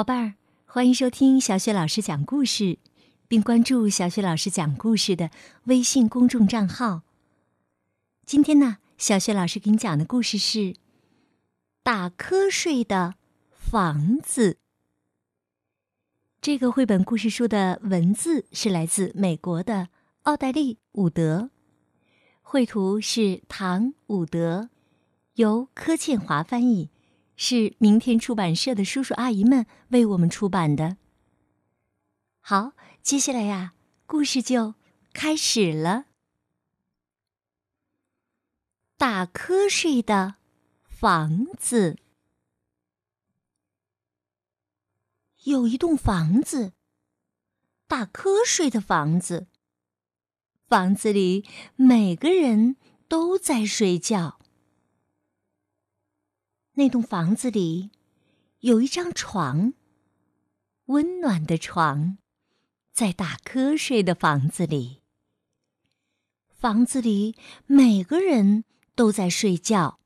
宝贝儿，欢迎收听小雪老师讲故事，并关注小雪老师讲故事的微信公众账号。今天呢，小雪老师给你讲的故事是打瞌睡的房子。这个绘本故事书的文字是来自美国的奥黛丽·伍德，绘图是唐·伍德，由柯倩华翻译，是明天出版社的叔叔阿姨们为我们出版的。好，接下来呀，故事就开始了。打瞌睡的房子。有一栋房子，打瞌睡的房子。房子里每个人都在睡觉。那栋房子里有一张床，温暖的床，在打瞌睡的房子里。房子里每个人都在睡觉。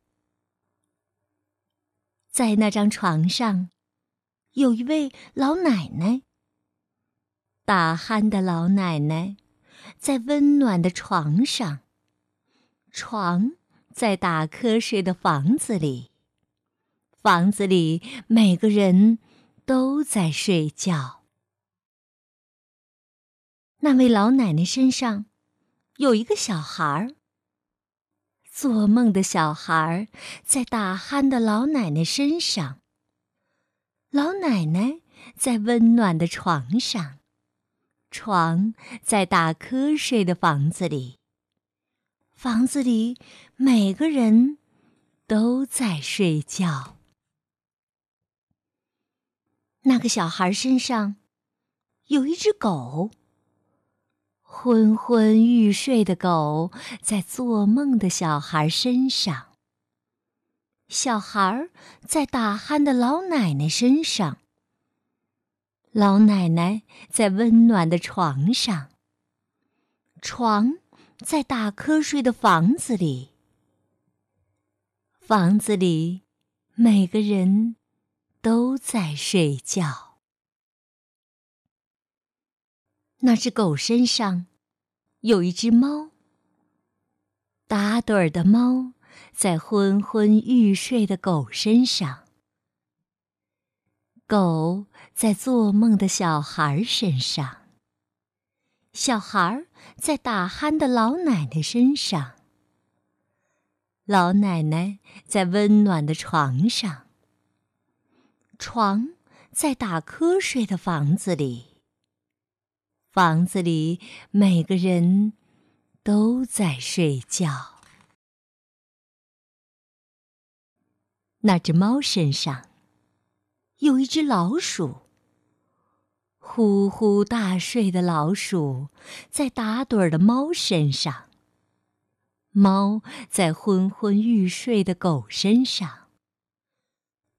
在那张床上，有一位老奶奶，打鼾的老奶奶，在温暖的床上，床在打瞌睡的房子里。房子里每个人都在睡觉。那位老奶奶身上有一个小孩，做梦的小孩在打鼾的老奶奶身上，老奶奶在温暖的床上，床在打瞌睡的房子里。房子里每个人都在睡觉。那个小孩身上有一只狗，昏昏欲睡的狗在做梦的小孩身上，小孩在打鼾的老奶奶身上，老奶奶在温暖的床上，床在打瞌睡的房子里。房子里每个人都在睡觉。那只狗身上有一只猫，打盹儿的猫在昏昏欲睡的狗身上，狗在做梦的小孩身上，小孩在打鼾的老奶奶身上，老奶奶在温暖的床上，床在打瞌睡的房子里。房子里每个人都在睡觉。那只猫身上有一只老鼠，呼呼大睡的老鼠在打盹的猫身上，猫在昏昏欲睡的狗身上，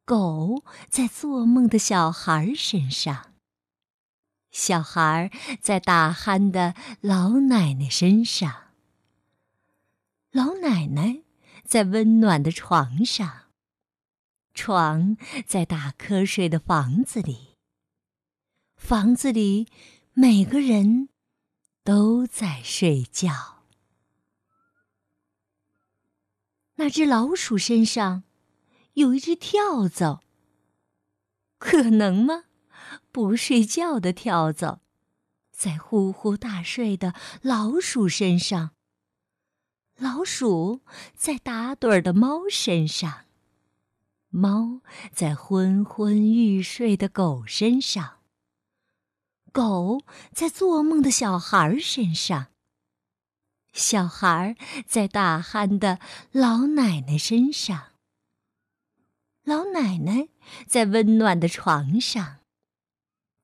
狗在做梦的小孩身上，小孩在打鼾的老奶奶身上，老奶奶在温暖的床上，床在打瞌睡的房子里。房子里每个人都在睡觉。那只老鼠身上有一只跳蚤，可能吗？不睡觉的跳蚤，在呼呼大睡的老鼠身上，老鼠在打盹的猫身上，猫在昏昏欲睡的狗身上，狗在做梦的小孩身上，小孩在打鼾的老奶奶身上，老奶奶在温暖的床上，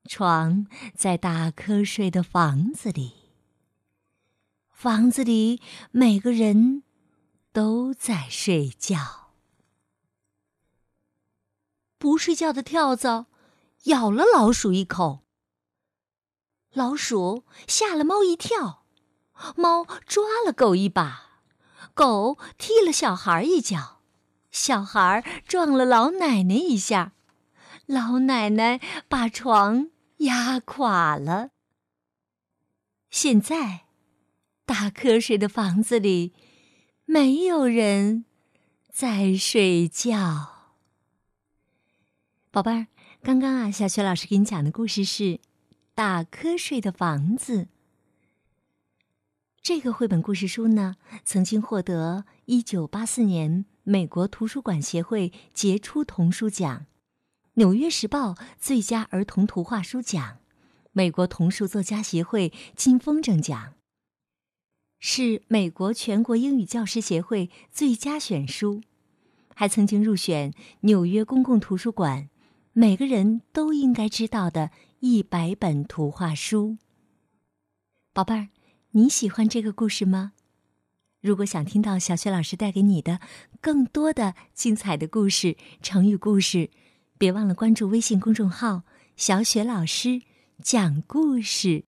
床在打瞌睡的房子里。房子里每个人都在睡觉。不睡觉的跳蚤咬了老鼠一口，老鼠吓了猫一跳，猫抓了狗一把，狗踢了小孩一脚，小孩撞了老奶奶一下，老奶奶把床压垮了。现在，打瞌睡的房子里没有人在睡觉。宝贝儿，刚刚啊，小雪老师给你讲的故事是《打瞌睡的房子》。这个绘本故事书呢，曾经获得1984年美国图书馆协会杰出童书奖、纽约时报最佳儿童图画书奖、美国童书作家协会金风筝奖，是美国全国英语教师协会最佳选书，还曾经入选纽约公共图书馆每个人都应该知道的100本图画书。宝贝儿，你喜欢这个故事吗？如果想听到小雪老师带给你的更多的精彩的故事、成语故事，别忘了关注微信公众号“小雪老师讲故事”。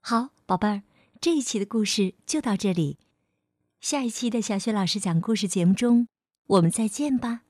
好，宝贝儿，这一期的故事就到这里，下一期的小雪老师讲故事节目中，我们再见吧。